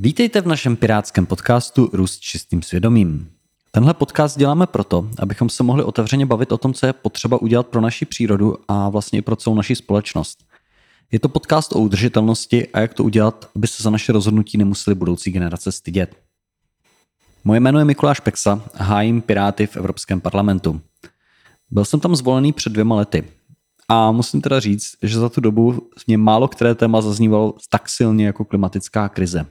Vítejte v našem pirátském podcastu Růst čistým svědomím. Tenhle podcast děláme proto, abychom se mohli otevřeně bavit o tom, co je potřeba udělat pro naši přírodu a vlastně i pro celou naši společnost. Je to podcast o udržitelnosti a jak to udělat, aby se za naše rozhodnutí nemuseli budoucí generace stydět. Moje jméno je Mikuláš Peksa a hájím Piráty v Evropském parlamentu. Byl jsem tam zvolený před 2 lety. A musím teda říct, že za tu dobu mě málo které téma zaznívalo tak silně jako klimatická krize.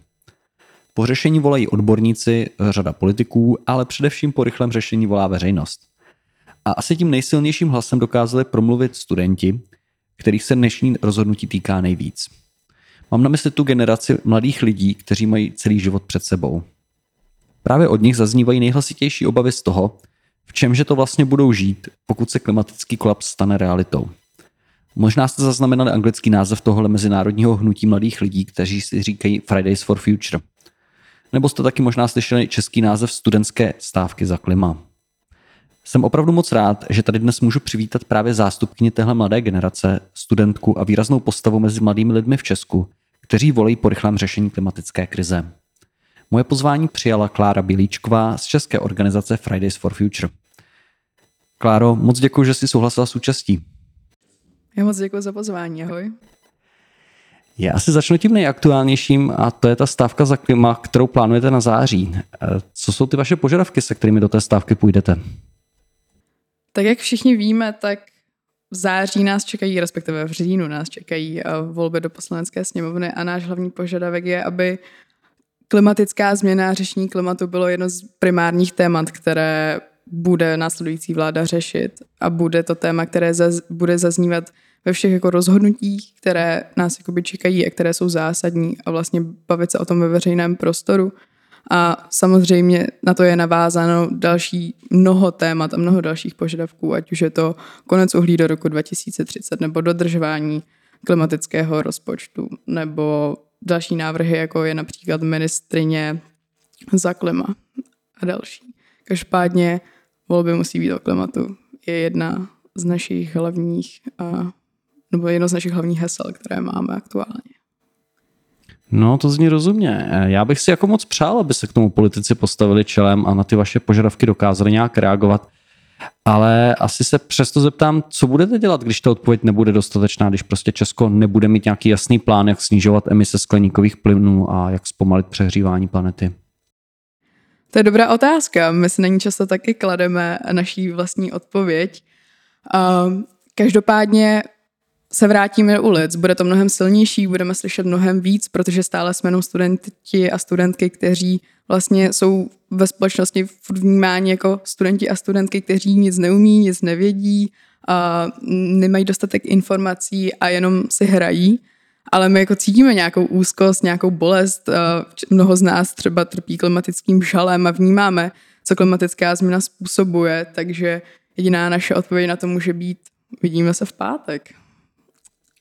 Po řešení volají odborníci, řada politiků, ale především po rychlém řešení volá veřejnost. A asi tím nejsilnějším hlasem dokázali promluvit studenti, kterých se dnešní rozhodnutí týká nejvíc. Mám na mysli tu generaci mladých lidí, kteří mají celý život před sebou. Právě od nich zaznívají nejhlasitější obavy z toho, v čemže to vlastně budou žít, pokud se klimatický kolaps stane realitou. Možná jste zaznamenali anglický název tohohle mezinárodního hnutí mladých lidí, kteří si říkají Fridays for Future. Nebo jste taky možná slyšeli český název studentské stávky za klima. Jsem opravdu moc rád, že tady dnes můžu přivítat právě zástupkyni téhle mladé generace, studentku a výraznou postavu mezi mladými lidmi v Česku, kteří volají po rychlém řešení klimatické krize. Moje pozvání přijala Klára Bělíčková z české organizace Fridays for Future. Kláro, moc děkuji, že jsi souhlasila s účastí. Já moc děkuji za pozvání, ahoj. Já asi začnu tím nejaktuálnějším a to je ta stávka za klima, kterou plánujete na září. Co jsou ty vaše požadavky, se kterými do té stávky půjdete? Tak jak všichni víme, tak v září nás čekají, respektive v říjnu nás čekají volby do Poslanecké sněmovny a náš hlavní požadavek je, aby klimatická změna a řešení klimatu bylo jedno z primárních témat, které bude následující vláda řešit a bude to téma, které bude zaznívat ve všech jako rozhodnutích, které nás jakoby čekají a které jsou zásadní a vlastně bavit se o tom ve veřejném prostoru. A samozřejmě na to je navázáno další mnoho témat a mnoho dalších požadavků, ať už je to konec uhlí do roku 2030 nebo dodržování klimatického rozpočtu nebo další návrhy, jako je například ministryně za klima a další. Každopádně volby musí být o klimatu. Je jedna z našich hlavních, nebo jedno z našich hlavních hesel, které máme aktuálně. No, to zní rozumně. Já bych si jako moc přál, aby se k tomu politici postavili čelem a na ty vaše požadavky dokázali nějak reagovat. Ale asi se přesto zeptám, co budete dělat, když ta odpověď nebude dostatečná, když prostě Česko nebude mít nějaký jasný plán, jak snižovat emise skleníkových plynů a jak zpomalit přehřívání planety? To je dobrá otázka. My si na ní často taky klademe naší vlastní odpověď. Každopádně se vrátíme do ulic. Bude to mnohem silnější, budeme slyšet mnohem víc, protože stále jsme jenom studenti a studentky, kteří vlastně jsou ve společnosti vnímáni jako studenti a studentky, kteří nic neumí, nic nevědí, a nemají dostatek informací a jenom si hrají. Ale my jako cítíme nějakou úzkost, nějakou bolest. Mnoho z nás třeba trpí klimatickým žalem a vnímáme, co klimatická změna způsobuje, takže jediná naše odpověď na to může být, vidíme se v pátek.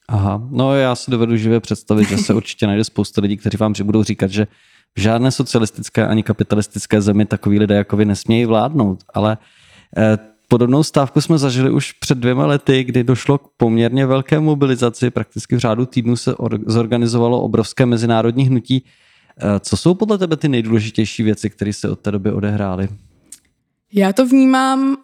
Aha, no já si dovedu živě představit, že se určitě najde spousta lidí, kteří vám budou říkat, že v žádné socialistické ani kapitalistické zemi takoví lidé jako vy nesmějí vládnout, ale podobnou stávku jsme zažili už před 2 lety, kdy došlo k poměrně velké mobilizaci, prakticky v řádu týdnu se zorganizovalo obrovské mezinárodní hnutí. Co jsou podle tebe ty nejdůležitější věci, které se od té doby odehrály? Já to vnímám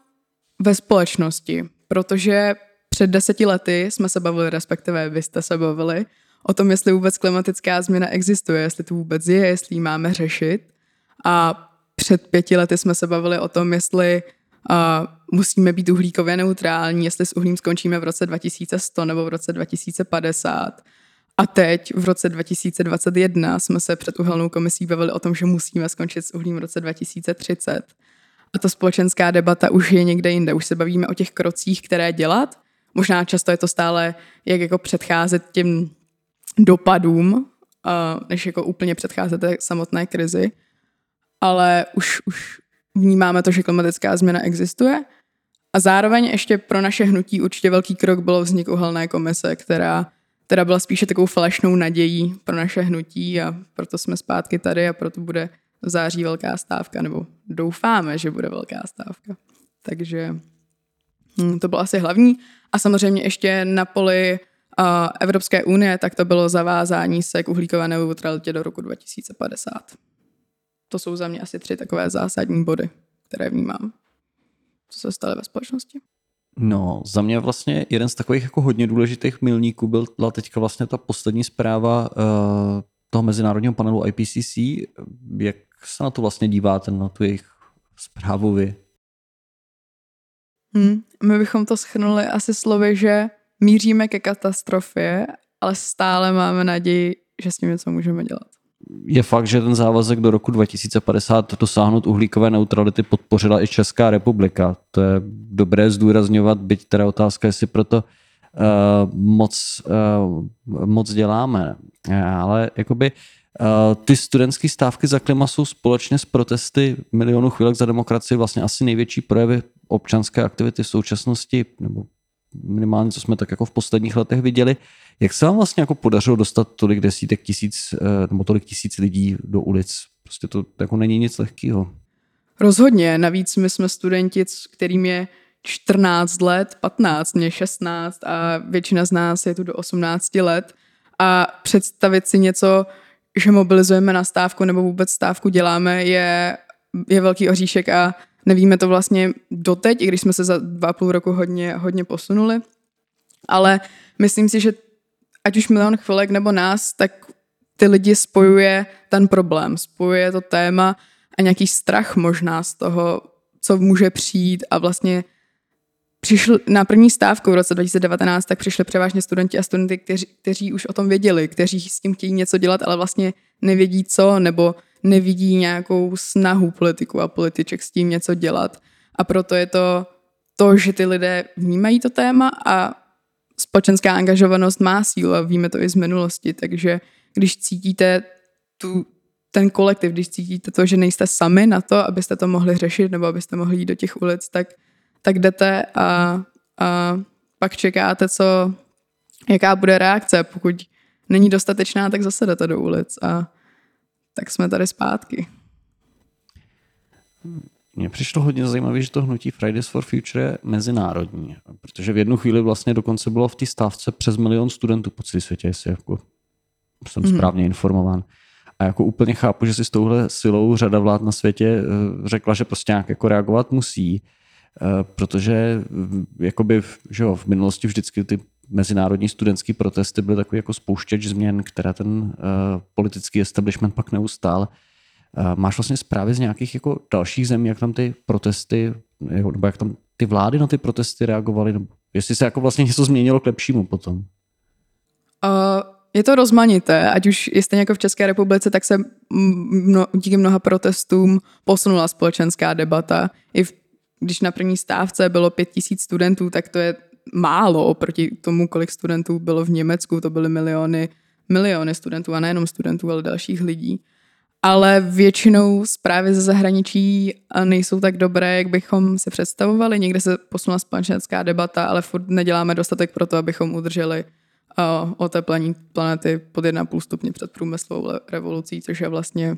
ve společnosti, protože před 10 lety jsme se bavili, respektive vy jste se bavili, o tom, jestli vůbec klimatická změna existuje, jestli to vůbec je, jestli ji máme řešit. A před 5 lety jsme se bavili o tom, jestli musíme být uhlíkově neutrální, jestli s uhlím skončíme v roce 2100 nebo v roce 2050. A teď v roce 2021 jsme se před uhelnou komisí bavili o tom, že musíme skončit s uhlím v roce 2030. A ta společenská debata už je někde jinde. Už se bavíme o těch krocích, které dělat. Možná často je to stále, jak jako předcházet těm dopadům, než jako úplně předcházet té samotné krizi. Ale už vnímáme to, že klimatická změna existuje. A zároveň ještě pro naše hnutí určitě velký krok bylo vznik uhelné komise, která teda byla spíše takovou falešnou nadějí pro naše hnutí a proto jsme zpátky tady a proto bude v září velká stávka, nebo doufáme, že bude velká stávka. Takže to bylo asi hlavní. A samozřejmě ještě na poli Evropské unie, tak to bylo zavázání se k uhlíkové neutralitě do roku 2050. To jsou za mě asi 3 takové zásadní body, které vnímám, co se staly ve společnosti. No, za mě vlastně jeden z takových jako hodně důležitých milníků byla teďka vlastně ta poslední zpráva toho mezinárodního panelu IPCC. Jak se na to vlastně díváte, na tu jejich zprávu vy? My bychom to shrnuli asi slovy, že míříme ke katastrofě, ale stále máme naději, že s tím něco můžeme dělat. Je fakt, že ten závazek do roku 2050 dosáhnout uhlíkové neutrality podpořila i Česká republika. To je dobré zdůrazňovat, byť teda otázka, jestli proto moc děláme. Ale jakoby ty studentské stávky za klima jsou společně s protesty Milionu chvílek za demokracii vlastně asi největší projevy občanské aktivity v současnosti, nebo minimálně, co jsme tak jako v posledních letech viděli. Jak se vám vlastně jako podařilo dostat tolik desítek tisíc nebo tolik tisíc lidí do ulic? Prostě to jako není nic lehkého. Rozhodně. Navíc my jsme studenti, kterým je 14 let, 15, mě 16 a většina z nás je tu do 18 let. A představit si něco, že mobilizujeme na stávku nebo vůbec stávku děláme, je velký oříšek a nevíme to vlastně doteď, i když jsme se za 2,5 roku hodně posunuli. Ale myslím si, že ať už Milion chvilek nebo nás, tak ty lidi spojuje ten problém, spojuje to téma a nějaký strach možná z toho, co může přijít. A vlastně na první stávku v roce 2019 tak přišli převážně studenti a studenty, kteří už o tom věděli, kteří s tím chtějí něco dělat, ale vlastně nevědí co, nebo nevidí nějakou snahu politiků a političek s tím něco dělat. A proto je to, že ty lidé vnímají to téma a společenská angažovanost má sílu a víme to i z minulosti, takže když cítíte ten kolektiv, když cítíte to, že nejste sami na to, abyste to mohli řešit nebo abyste mohli jít do těch ulic, tak jdete a pak čekáte, jaká bude reakce. Pokud není dostatečná, tak zase jdete do ulic a tak jsme tady zpátky. Mně přišlo hodně zajímavé, že to hnutí Fridays for Future je mezinárodní, protože v jednu chvíli vlastně dokonce bylo v té stávce přes 1 milion studentů po celém světě, jestli jako jsem správně informován. A jako úplně chápu, že si s touhle silou řada vlád na světě řekla, že prostě nějak jako reagovat musí, protože jakoby, že jo, v minulosti vždycky ty mezinárodní studentské protesty byly takový jako spouštěč změn, která ten politický establishment pak neustál. Máš vlastně zprávy z nějakých jako dalších zemí, jak tam ty protesty, nebo jak tam ty vlády na ty protesty reagovaly, nebo jestli se jako vlastně něco změnilo k lepšímu potom? Je to rozmanité, ať už jste jako v České republice, tak se díky mnoha protestům posunula společenská debata. Když na první stávce bylo 5 000 studentů, tak to je málo oproti tomu, kolik studentů bylo v Německu, to byly miliony studentů a nejenom studentů, ale dalších lidí. Ale většinou zprávy ze zahraničí nejsou tak dobré, jak bychom si představovali. Někde se posunula společenská debata, ale furt neděláme dostatek pro to, abychom udrželi oteplení planety pod 1,5 stupně před průmyslovou revolucí, což je vlastně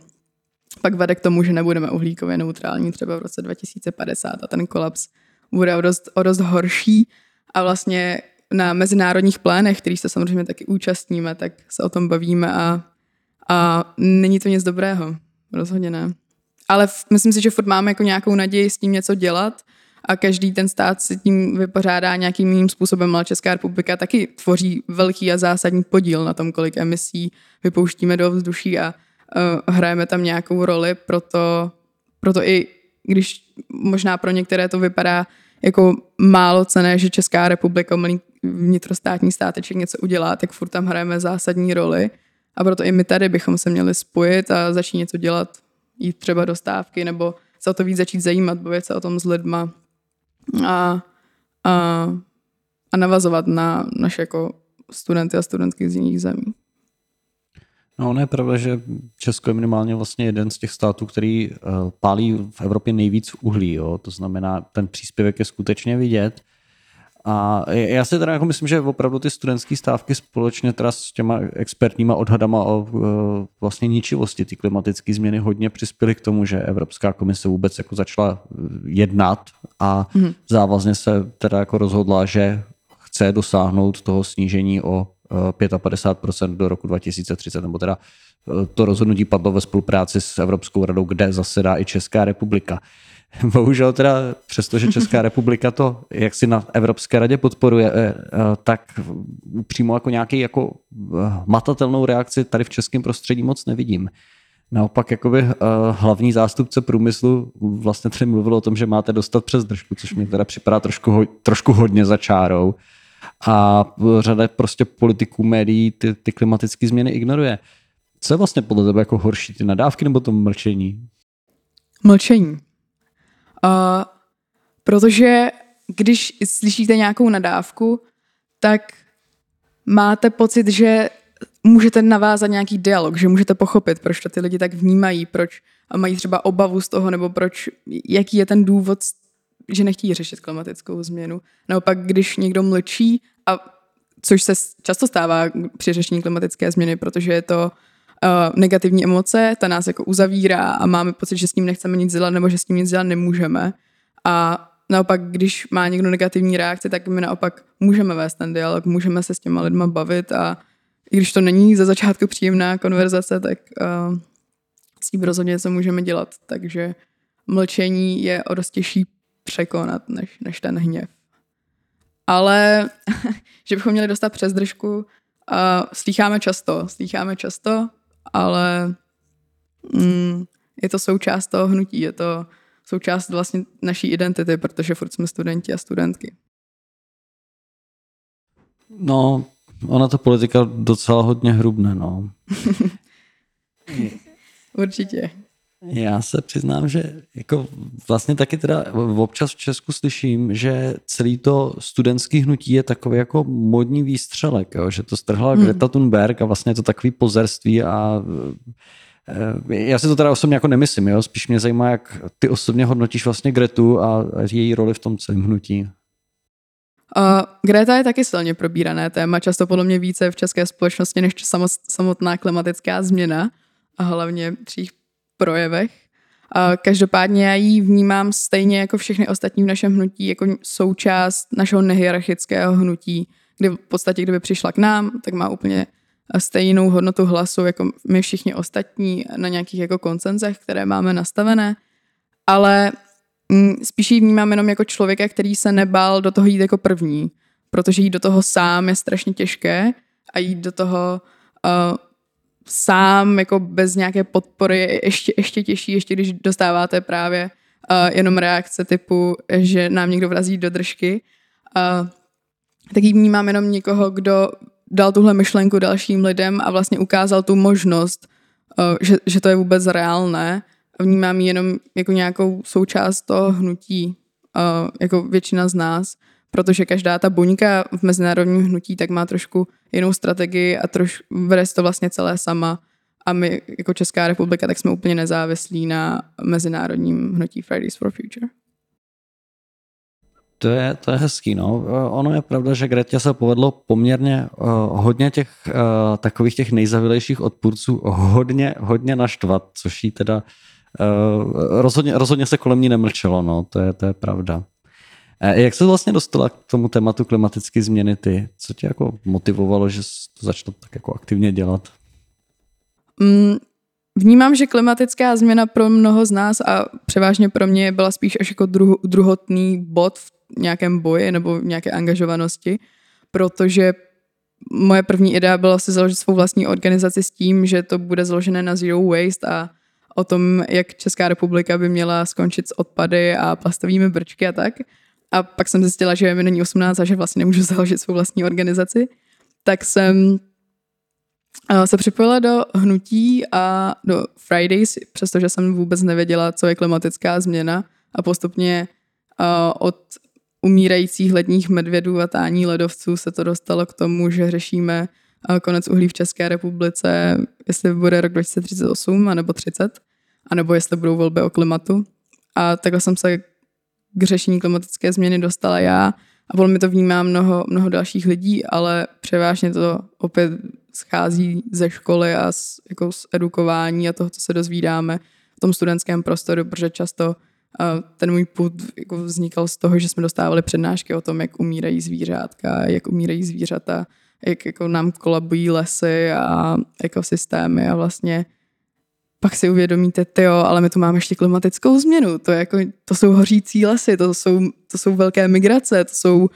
pak vede k tomu, že nebudeme uhlíkově neutrální třeba v roce 2050 a ten kolaps bude o dost horší. A vlastně na mezinárodních plánech, kterých se samozřejmě taky účastníme, tak se o tom bavíme a není to nic dobrého, rozhodně ne. Ale myslím si, že furt máme jako nějakou naději s tím něco dělat a každý ten stát se tím vypořádá nějakým jiným způsobem, ale Česká republika taky tvoří velký a zásadní podíl na tom, kolik emisí vypouštíme do vzduší a hrajeme tam nějakou roli, proto i když možná pro některé to vypadá jako málo cenné, že Česká republika, malý vnitrostátní státeček něco udělá, tak furt tam hrajeme zásadní roli. A proto i my tady bychom se měli spojit a začít něco dělat, jít třeba do stávky, nebo se o to víc začít zajímat, bavit se o tom s lidma a navazovat na naše jako studenty a studentky z jiných zemí. No, ono je pravda, že Česko je minimálně vlastně jeden z těch států, který pálí v Evropě nejvíc uhlí. Jo? To znamená, ten příspěvek je skutečně vidět. A já si teda jako myslím, že opravdu ty studentské stávky společně teda s těma expertníma odhadama o vlastně ničivosti ty klimatické změny hodně přispěly k tomu, že Evropská komise vůbec jako začala jednat a závazně se teda jako rozhodla, že chce dosáhnout toho snížení o 55% do roku 2030, nebo teda to rozhodnutí padlo ve spolupráci s Evropskou radou, kde zasedá i Česká republika. Bohužel teda, přestože Česká republika to jaksi na Evropské radě podporuje, tak přímo jako nějaký jako matatelnou reakci tady v českém prostředí moc nevidím. Naopak jakoby hlavní zástupce průmyslu vlastně tady mluvil o tom, že máte dostat přes držku, což mi teda připadá trošku hodně za čárou. A řada prostě politiků, médií ty klimatické změny ignoruje. Co je vlastně podle tebe jako horší, ty nadávky nebo to mlčení? Mlčení. Protože když slyšíte nějakou nadávku, tak máte pocit, že můžete navázat nějaký dialog, že můžete pochopit, proč to ty lidi tak vnímají, proč mají třeba obavu z toho, nebo proč, jaký je ten důvod, že nechtějí řešit klimatickou změnu. Naopak, když někdo mlčí, a což se často stává při řešení klimatické změny, protože je to negativní emoce, ta nás jako uzavírá a máme pocit, že s ním nechceme nic dělat nebo že s ním nic dělat nemůžeme. A naopak, když má někdo negativní reakci, tak my naopak můžeme vést ten dialog, můžeme se s těma lidma bavit a i když to není ze začátku příjemná konverzace, tak s tím rozhodně co můžeme dělat. Takže mlčení je o dost těžší překonat než ten hněv. Ale že bychom měli dostat přes držku, slýcháme často, ale je to součást toho hnutí, je to součást vlastně naší identity, protože furt jsme studenti a studentky. No, ona ta politika docela hodně hrubne, no. Určitě. Já se přiznám, že jako vlastně taky teda občas v Česku slyším, že celý to studentský hnutí je takový jako modní výstřelek, jo? Že to strhla Greta Thunberg a vlastně je to takový pozerství a já si to teda osobně jako nemyslím, jo? Spíš mě zajímá, jak ty osobně hodnotíš vlastně Gretu a její roli v tom celém hnutí. Greta je taky silně probírané téma, často podle mě více v české společnosti než samotná klimatická změna a hlavně při projevech. Každopádně já ji vnímám stejně jako všechny ostatní v našem hnutí jako součást našeho nehierarchického hnutí, kdy v podstatě, kdyby přišla k nám, tak má úplně stejnou hodnotu hlasu jako my všichni ostatní na nějakých jako konsenzech, které máme nastavené, ale spíš ji vnímám jenom jako člověka, který se nebál do toho jít jako první, protože jít do toho sám je strašně těžké a jít do toho sám jako bez nějaké podpory je ještě těžší, ještě když dostáváte právě jenom reakce typu, že nám někdo vrazí do držky. Tak ji vnímám jenom někoho, kdo dal tuhle myšlenku dalším lidem a vlastně ukázal tu možnost, že to je vůbec reálné. Vnímám ji jenom jako nějakou součást toho hnutí, jako většina z nás, protože každá ta buňka v mezinárodním hnutí tak má trošku jinou strategii a vede to vlastně celé sama. A my jako Česká republika tak jsme úplně nezávislí na mezinárodním hnutí Fridays for Future. To je hezký, no. Ono je pravda, že Gretě se povedlo poměrně hodně těch takových těch nejzavilejších odpůrců hodně naštvat, což jí teda rozhodně se kolem ní nemlčelo, no. To je pravda. Jak se vlastně dostala k tomu tématu klimatické změny ty? Co tě jako motivovalo, že jsi to začala tak jako aktivně dělat? Vnímám, že klimatická změna pro mnoho z nás a převážně pro mě byla spíš až jako druhotný bod v nějakém boji nebo v nějaké angažovanosti, protože moje první idea byla si založit svou vlastní organizaci s tím, že to bude založené na zero waste a o tom, jak Česká republika by měla skončit s odpady a plastovými brčky a tak. A pak jsem zjistila, že mi není 18 a že vlastně nemůžu založit svou vlastní organizaci. Tak jsem se připojila do hnutí a do Fridays, přestože jsem vůbec nevěděla, co je klimatická změna. A postupně od umírajících ledních medvědů a tání ledovců se to dostalo k tomu, že řešíme konec uhlí v České republice, jestli bude rok 2038 anebo 30, anebo jestli budou volby o klimatu. A takhle jsem se k řešení klimatické změny dostala já a podle mě to vnímá mnoho dalších lidí, ale převážně to opět schází ze školy a z edukování a toho, co se dozvídáme v tom studentském prostoru, protože často Ten můj put jako vznikal z toho, že jsme dostávali přednášky o tom, jak umírají zvířátka, jak umírají zvířata, jak jako nám kolabují lesy a ekosystémy a vlastně pak si uvědomíte, ale my tu máme ještě klimatickou změnu, to jsou hořící lesy, to jsou velké migrace, to jsou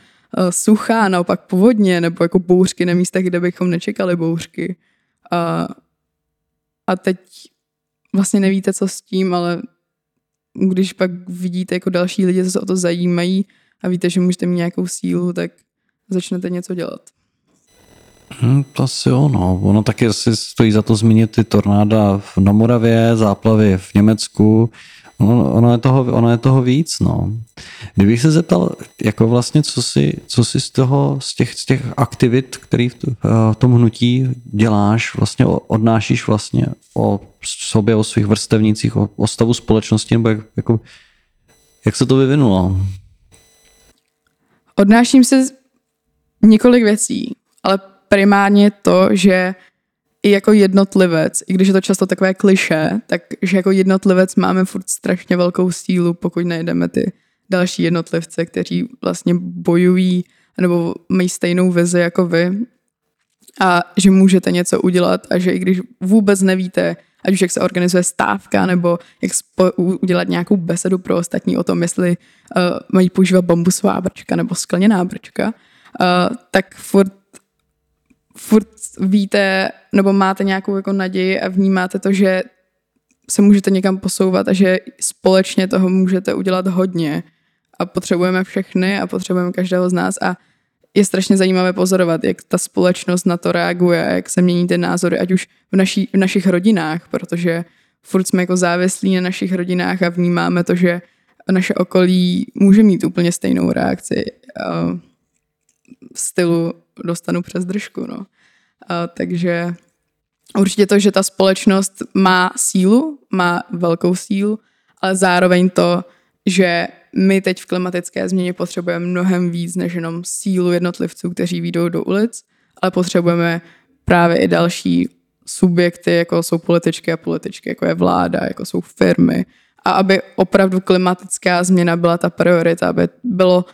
suchá, naopak povodně, nebo jako bouřky na místech, kde bychom nečekali bouřky. A teď vlastně nevíte, co s tím, ale když pak vidíte jako další lidi, co se o to zajímají a víte, že můžete mít nějakou sílu, tak začnete něco dělat. To asi ono. Ono taky asi stojí za to zmínit ty tornáda na Moravě, záplavy v Německu. Ono je toho víc, no. Kdybych se zeptal, jako vlastně, co si z těch aktivit, které v tom hnutí děláš, vlastně odnášíš vlastně o sobě, o svých vrstevnících, o stavu společnosti, nebo jak se to vyvinulo? Odnáším se několik věcí, ale primárně to, že i jako jednotlivec, i když je to často takové klišé, takže jako jednotlivec máme furt strašně velkou sílu, pokud najdeme ty další jednotlivce, kteří vlastně bojují nebo mají stejnou vizi jako vy a že můžete něco udělat a že i když vůbec nevíte, ať už jak se organizuje stávka nebo jak udělat nějakou besedu pro ostatní o tom, jestli mají používat bambusová brčka nebo skleněná brčka, tak furt víte, nebo máte nějakou jako naději a vnímáte to, že se můžete někam posouvat a že společně toho můžete udělat hodně a potřebujeme všechny a potřebujeme každého z nás a je strašně zajímavé pozorovat, jak ta společnost na to reaguje, jak se mění ty názory, ať už v našich rodinách, protože furt jsme jako závislí na našich rodinách a vnímáme to, že naše okolí může mít úplně stejnou reakci v stylu dostanu přes držku, no. Takže určitě to, že ta společnost má sílu, má velkou sílu, ale zároveň to, že my teď v klimatické změně potřebujeme mnohem víc než jenom sílu jednotlivců, kteří vyjdou do ulic, ale potřebujeme právě i další subjekty, jako jsou političky a političky, jako je vláda, jako jsou firmy. A aby opravdu klimatická změna byla ta priorita, aby bylo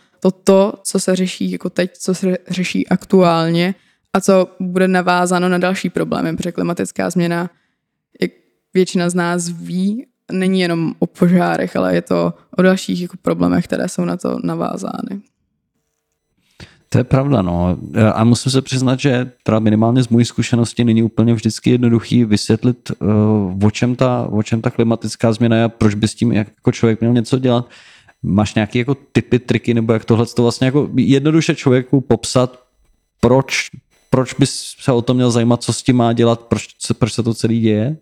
to, co se řeší jako teď, co se řeší aktuálně a co bude navázáno na další problémy, protože klimatická změna, jak většina z nás ví, není jenom o požárech, ale je to o dalších jako problémech, které jsou na to navázány. To je pravda, no. A musím se přiznat, že teda minimálně z mojí zkušenosti není úplně vždycky jednoduchý vysvětlit, o čem ta klimatická změna je a proč by s tím jako člověk měl něco dělat. Máš nějaké jako typy, triky, nebo jak tohle to vlastně jako jednoduše člověku popsat, proč bys se o to měl zajímat, co s tím má dělat, proč se to celý děje?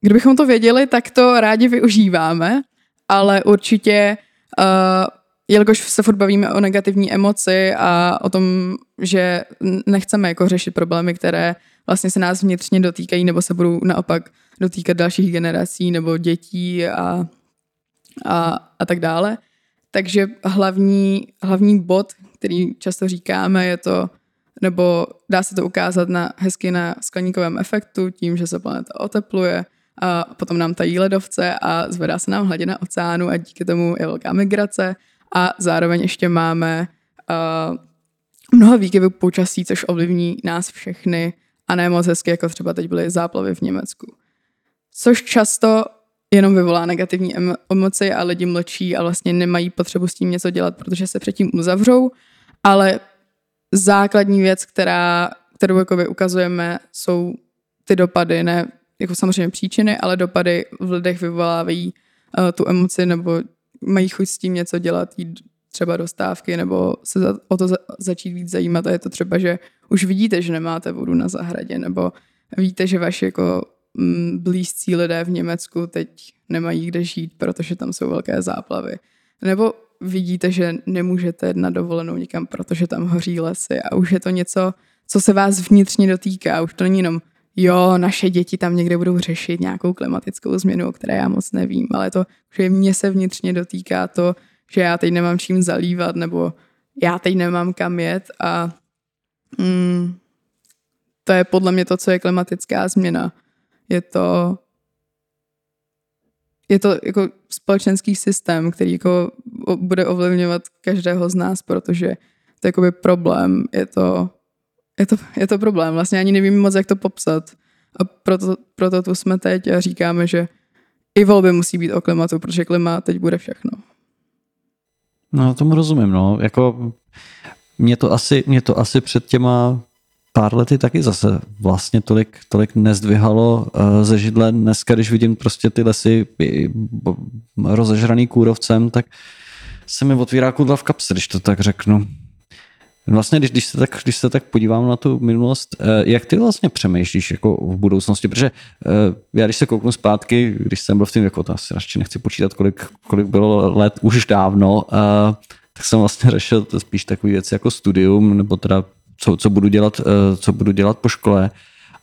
Kdybychom to věděli, tak to rádi využíváme, ale určitě, jelikož se furt bavíme o negativní emoci a o tom, že nechceme jako řešit problémy, které vlastně se nás vnitřně dotýkají, nebo se budou naopak dotýkat dalších generací nebo dětí a tak dále. Takže hlavní bod, který často říkáme, je to, nebo dá se to ukázat hezky na skleníkovém efektu, tím, že se planeta otepluje a potom nám tají ledovce a zvedá se nám hladina oceánu a díky tomu je velká migrace a zároveň ještě máme mnoho výkyvů počasí, což ovlivní nás všechny a ne moc hezky, jako třeba teď byly záplavy v Německu. Což často jenom vyvolá negativní emoce a lidi mlčí a vlastně nemají potřebu s tím něco dělat, protože se předtím uzavřou, ale základní věc, kterou jako ukazujeme, jsou ty dopady, ne jako samozřejmě příčiny, ale dopady v lidech vyvolávají tu emoci nebo mají chuť s tím něco dělat, jít třeba do stávky nebo se o to začít víc zajímat a je to třeba, že už vidíte, že nemáte vodu na zahradě nebo víte, že vaše jako blízcí lidé v Německu teď nemají kde žít, protože tam jsou velké záplavy. Nebo vidíte, že nemůžete jít na dovolenou nikam, protože tam hoří lesy a už je to něco, co se vás vnitřně dotýká. Už to není jenom, naše děti tam někde budou řešit nějakou klimatickou změnu, o které já moc nevím, ale to, že mě se vnitřně dotýká to, že já teď nemám čím zalívat, nebo já teď nemám kam jet a to je podle mě to, co je klimatická změna. Je to je to jako společenský systém, který jako bude ovlivňovat každého z nás, protože to je jakoby problém. Je to problém. Vlastně ani nevím moc, jak to popsat. A proto tu jsme teď a říkáme, že i volby musí být o klimatu, protože klima teď bude všechno. No, tomu rozumím, no. Jako mě to asi před těma pár lety taky zase vlastně tolik nezdvihalo ze židle. Dneska, když vidím prostě ty lesy rozežraný kůrovcem, tak se mi otvírá kudla v kapse, když to tak řeknu. Vlastně, když se tak podívám na tu minulost, jak ty vlastně přemýšlíš jako v budoucnosti, protože já když se kouknu zpátky, když jsem byl v tom věku, to asi radši nechci počítat, kolik bylo let už dávno, tak jsem vlastně řešil spíš takové věci jako studium, nebo teda co budu dělat po škole.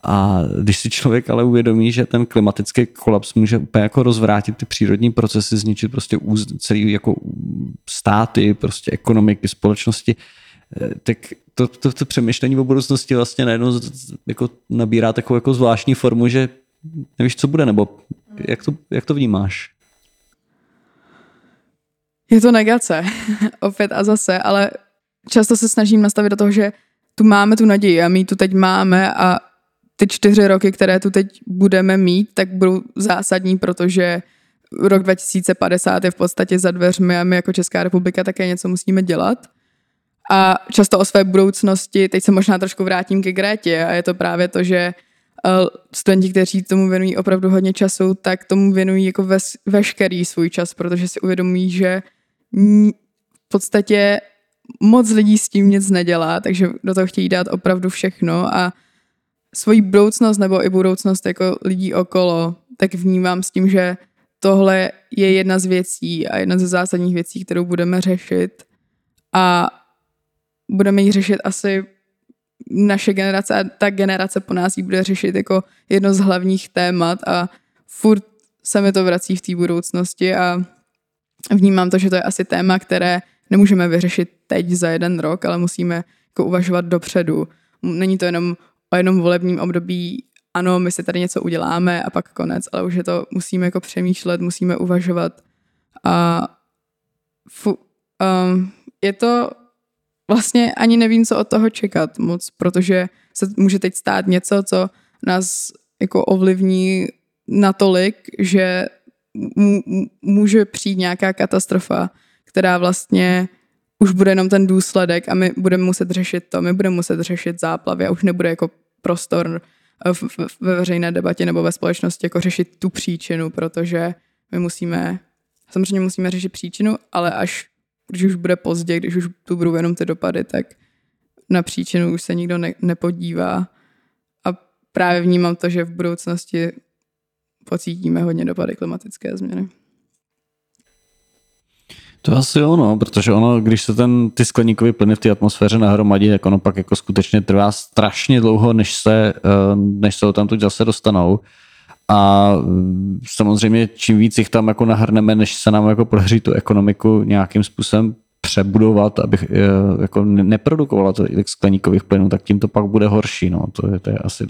A když si člověk ale uvědomí, že ten klimatický kolaps může úplně jako rozvrátit ty přírodní procesy, zničit prostě celý jako státy, prostě ekonomiky, společnosti, tak to přemýšlení o budoucnosti vlastně najednou jako nabírá takovou jako zvláštní formu, že nevíš, co bude, nebo jak to vnímáš? Je to negace, opět a zase, ale často se snažím nastavit do toho, že tu máme tu naději a my tu teď máme a ty 4 roky, které tu teď budeme mít, tak budou zásadní, protože rok 2050 je v podstatě za dveřmi a my jako Česká republika také něco musíme dělat. A často o své budoucnosti, teď se možná trošku vrátím ke Gretě a je to právě to, že studenti, kteří tomu věnují opravdu hodně času, tak tomu věnují jako veškerý svůj čas, protože si uvědomují, že v podstatě moc lidí s tím nic nedělá, takže do toho chtějí dát opravdu všechno a svoji budoucnost nebo i budoucnost jako lidí okolo, tak vnímám s tím, že tohle je jedna z věcí a jedna ze zásadních věcí, kterou budeme řešit a budeme ji řešit asi naše generace a ta generace po nás ji bude řešit jako jedno z hlavních témat a furt se mi to vrací v té budoucnosti a vnímám to, že to je asi téma, které nemůžeme vyřešit teď za 1 rok, ale musíme jako uvažovat dopředu. Není to jenom o jednom volebním období, ano, my si tady něco uděláme a pak konec, ale už je to, musíme jako přemýšlet, musíme uvažovat a je to vlastně ani nevím, co od toho čekat moc, protože se může teď stát něco, co nás jako ovlivní natolik, že může přijít nějaká katastrofa, která vlastně už bude jenom ten důsledek a my budeme muset řešit to, my budeme muset řešit záplavy a už nebude jako prostor ve veřejné debatě nebo ve společnosti jako řešit tu příčinu, protože my samozřejmě musíme řešit příčinu, ale když už bude pozdě, když už tu budou jenom ty dopady, tak na příčinu už se nikdo nepodívá. A právě vnímám to, že v budoucnosti pocítíme hodně dopady klimatické změny. To asi jo, no, protože ono, když se ty skleníkové plyny v té atmosféře nahromadí, tak ono pak jako skutečně trvá strašně dlouho, než se odtamtud zase dostanou. A samozřejmě čím víc jich tam jako nahrneme, než se nám jako podaří tu ekonomiku nějakým způsobem přebudovat, aby jako neprodukovala tolik skleníkových plynů, tak tím to pak bude horší. No. To je asi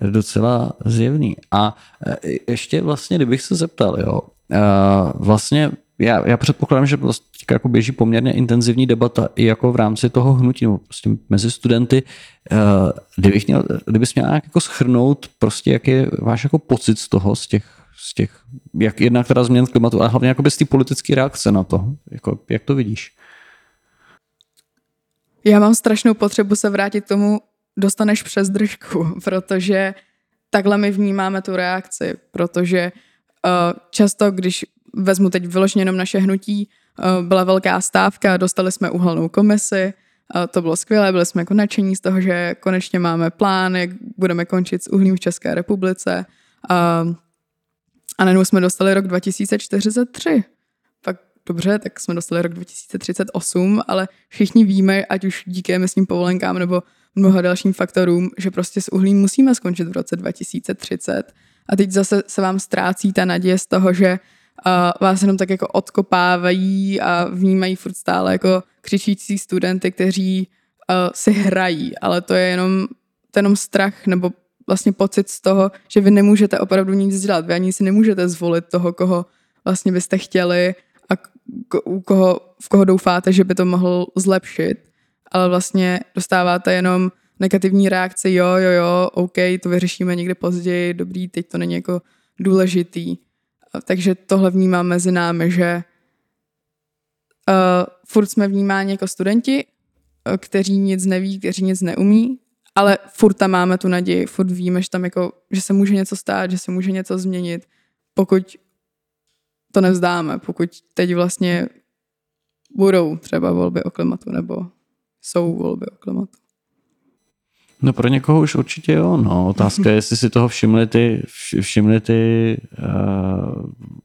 docela zjevný. A ještě vlastně, kdybych se zeptal, jo, vlastně já předpokládám, že vlastně jako běží poměrně intenzivní debata i jako v rámci toho hnutí, nebo prostě mezi studenty. Kdybys měl nějak jako shrnout, prostě jak je váš jako pocit z toho, z těch jak jednak teda změn klimatu, ale hlavně jako z té politické reakce na to. Jako, jak to vidíš? Já mám strašnou potřebu se vrátit k tomu, dostaneš přes držku, protože takhle my vnímáme tu reakci, protože často, když vezmu teď vyloženě jenom naše hnutí, byla velká stávka, dostali jsme uhelnou komisi, to bylo skvělé, byli jsme jako nadšení z toho, že konečně máme plán, jak budeme končit s uhlím v České republice. A najednou jsme dostali rok 2043. Pak dobře, tak jsme dostali rok 2038, ale všichni víme, ať už díky emisním povolenkám nebo mnoha dalším faktorům, že prostě s uhlím musíme skončit v roce 2030. A teď zase se vám ztrácí ta naděje z toho, že vás jenom tak jako odkopávají a vnímají furt stále jako křičící studenty, kteří si hrají, ale to je jenom strach nebo vlastně pocit z toho, že vy nemůžete opravdu nic dělat, vy ani si nemůžete zvolit toho, koho vlastně byste chtěli a v koho doufáte, že by to mohl zlepšit, ale vlastně dostáváte jenom negativní reakce, jo, OK, to vyřešíme někdy později, dobrý, teď to není jako důležitý. Takže tohle vnímám mezi námi, že furt jsme vnímáni jako studenti, kteří nic neví, kteří nic neumí, ale furt tam máme tu naději, furt víme, že tam jako, že se může něco stát, že se může něco změnit, pokud to nevzdáme, pokud teď vlastně budou třeba volby o klimatu, nebo jsou volby o klimatu. No pro někoho už určitě jo, no. Otázka je, jestli si toho všimli ty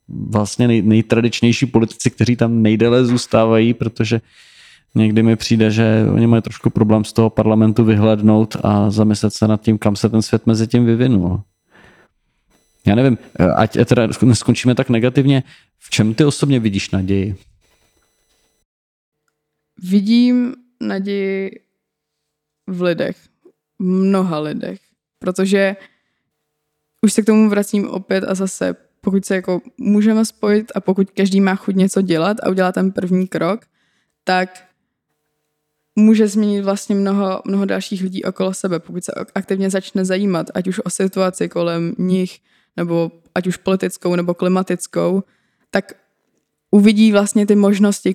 vlastně nejtradičnější politici, kteří tam nejdéle zůstávají, protože někdy mi přijde, že oni mají trošku problém z toho parlamentu vyhlédnout a zamyslet se nad tím, kam se ten svět mezi tím vyvinul. Já nevím, ať teda neskončíme tak negativně, v čem ty osobně vidíš naději? Vidím naději v lidech. V mnoha lidech. Protože už se k tomu vracím opět a zase, pokud se jako můžeme spojit a pokud každý má chuť něco dělat a udělá ten první krok, tak může změnit vlastně mnoho dalších lidí okolo sebe, pokud se aktivně začne zajímat, ať už o situaci kolem nich, nebo ať už politickou nebo klimatickou, tak uvidí vlastně ty možnosti,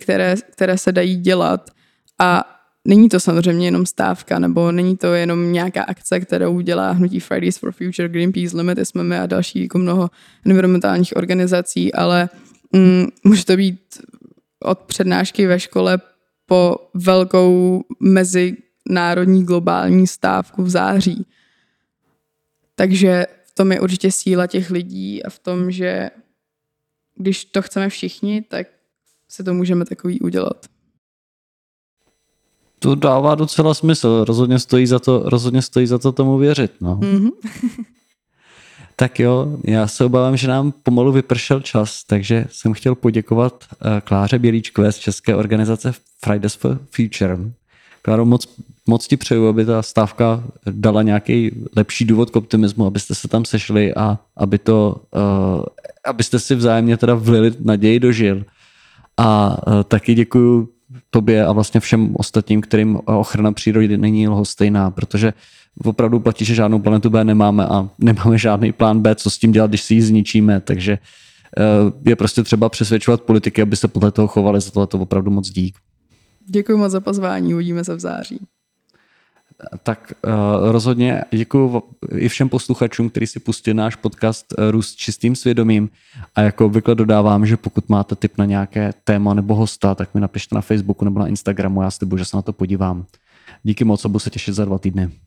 které se dají dělat. A není to samozřejmě jenom stávka, nebo není to jenom nějaká akce, kterou dělá hnutí Fridays for Future, Greenpeace Limity, jsme my a další jako mnoho environmentálních organizací, ale může to být od přednášky ve škole po velkou mezinárodní globální stávku v září. Takže v tom je určitě síla těch lidí a v tom, že když to chceme všichni, tak si to můžeme takový udělat. To dává docela smysl. Rozhodně stojí za to tomu věřit. No. Mm-hmm. Tak jo, já se obávám, že nám pomalu vypršel čas, takže jsem chtěl poděkovat Kláře Bělíčkové z české organizace Fridays for Future. Kláro, moc ti přeju, aby ta stávka dala nějaký lepší důvod k optimismu, abyste se tam sešli a abyste si vzájemně teda vlili naději do žil. A taky děkuju tobě a vlastně všem ostatním, kterým ochrana přírody není lhostejná, protože opravdu platí, že žádnou planetu B nemáme a nemáme žádný plán B, co s tím dělat, když si ji zničíme, takže je prostě třeba přesvědčovat politiky, aby se podle toho chovali, za tohle to opravdu moc dík. Děkuji moc za pozvání, uvidíme se v září. Tak rozhodně děkuji i všem posluchačům, kteří si pustili náš podcast Růst čistým svědomím a jako obvykle dodávám, že pokud máte tip na nějaké téma nebo hosta, tak mi napište na Facebooku nebo na Instagramu, já slibuji, že se na to podívám. Díky moc a budu se těšit za 2 týdny.